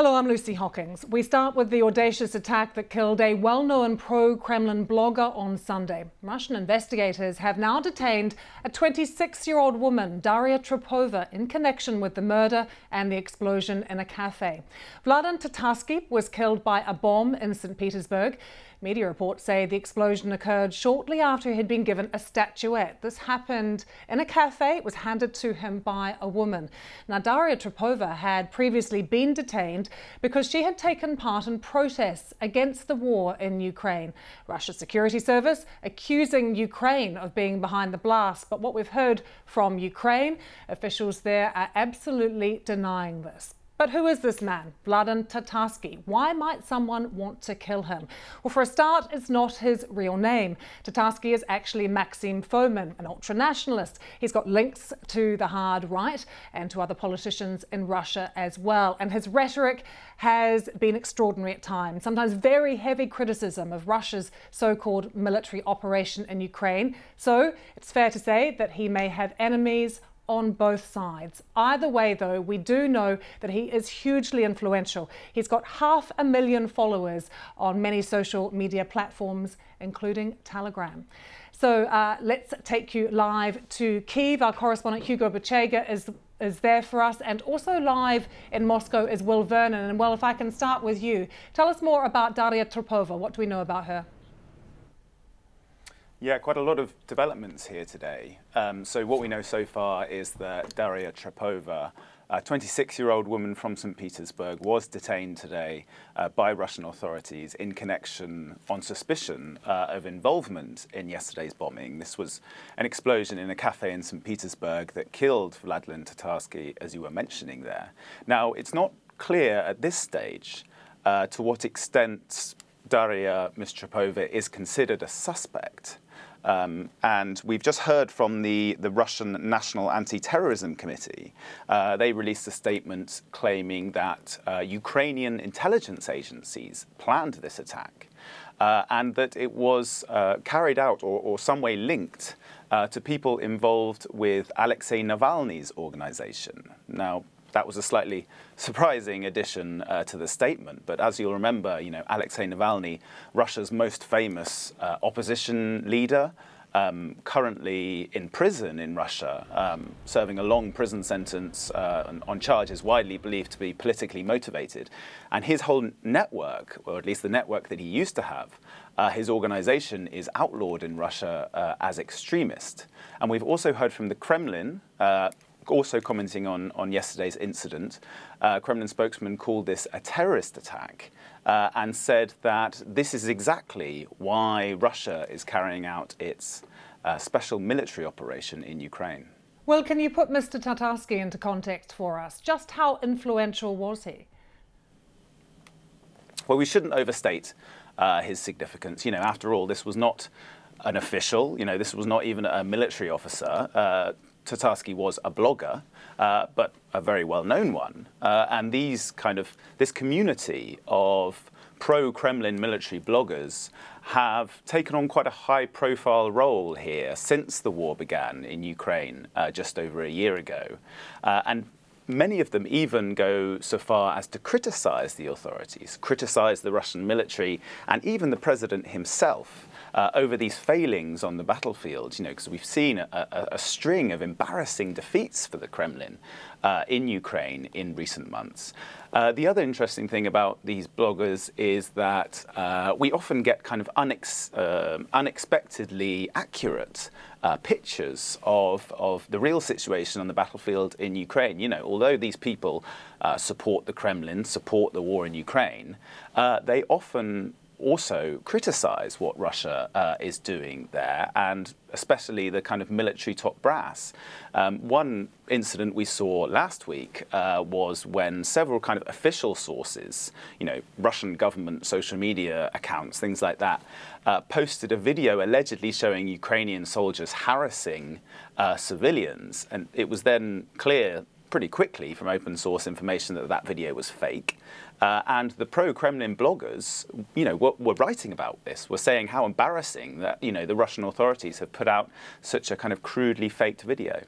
Hello, I'm Lucy Hawkins. We start with the audacious attack that killed a well-known pro-Kremlin blogger on Sunday. Russian investigators have now detained a 26-year-old woman, Darya Trepova, in connection with the murder and the explosion in a cafe. Vladlen Tatarsky was killed by a bomb in St Petersburg. Media reports say the explosion occurred shortly after he had been given a statuette. This happened in a cafe. It was handed to him by a woman. Now, Darya Trepova had previously been detained because she had taken part in protests against the war in Ukraine. Russia's security service accusing Ukraine of being behind the blast. But what we've heard from Ukraine, officials there are absolutely denying this. But who is this man, Vladlen Tatarsky? Why might someone want to kill him? Well, for a start, it's not his real name. Tatarsky is actually Maxim Fomin, an ultranationalist. He's got links to the hard right and to other politicians in Russia as well. And his rhetoric has been extraordinary at times, sometimes very heavy criticism of Russia's so-called military operation in Ukraine. So it's fair to say that he may have enemies on both sides. Either way, though, we do know that he is hugely influential. He's got 500,000 followers on many social media platforms, including Telegram. So let's take you live to Kyiv. Our correspondent Hugo Bochega is there for us, and also live in Moscow is Will Vernon. And, well, if I can start with you, tell us more about Darya Trepova. What do we know about her? Yeah, quite a lot of developments here today. So what we know so far is that Darya Trepova, a 26-year-old woman from St. Petersburg, was detained today by Russian authorities in connection on suspicion of involvement in yesterday's bombing. This was an explosion in a cafe in St. Petersburg that killed Vladlen Tatarsky, as you were mentioning there. Now, it's not clear at this stage to what extent Darya Ms. Trepova is considered a suspect. And we've just heard from the Russian National Anti-Terrorism Committee. They released a statement claiming that Ukrainian intelligence agencies planned this attack and that it was carried out or some way linked to people involved with Alexei Navalny's organization. Now, that was a slightly surprising addition to the statement. But as you'll remember, you know, Alexei Navalny, Russia's most famous opposition leader, currently in prison in Russia, serving a long prison sentence on charges widely believed to be politically motivated. And his whole network, or at least the network that he used to have, his organization is outlawed in Russia as extremist. And we've also heard from the Kremlin, also commenting on yesterday's incident. Kremlin spokesman called this a terrorist attack and said that this is exactly why Russia is carrying out its special military operation in Ukraine. Well, can you put Mr. Tatarsky into context for us? Just how influential was he? Well, we shouldn't overstate his significance. You know, after all, this was not an official. You know, this was not even a military officer. Tatarsky was a blogger, but a very well-known one. And this community of pro-Kremlin military bloggers have taken on quite a high-profile role here since the war began in Ukraine just over a year ago. And many of them even go so far as to criticize the authorities, criticize the Russian military, and even the president himself over these failings on the battlefield, you know, because we've seen a string of embarrassing defeats for the Kremlin in Ukraine in recent months. The other interesting thing about these bloggers is that we often get kind of unexpectedly accurate pictures of the real situation on the battlefield in Ukraine. You know, although these people support the Kremlin, support the war in Ukraine, they often also criticize what Russia is doing there, and especially the kind of military top brass. One incident we saw last week was when several kind of official sources, you know, Russian government social media accounts, things like that, posted a video allegedly showing Ukrainian soldiers harassing civilians. And it was then clear pretty quickly from open source information that that video was fake. And the pro-Kremlin bloggers, you know, were writing about this, were saying how embarrassing that, you know, the Russian authorities have put out such a kind of crudely faked video.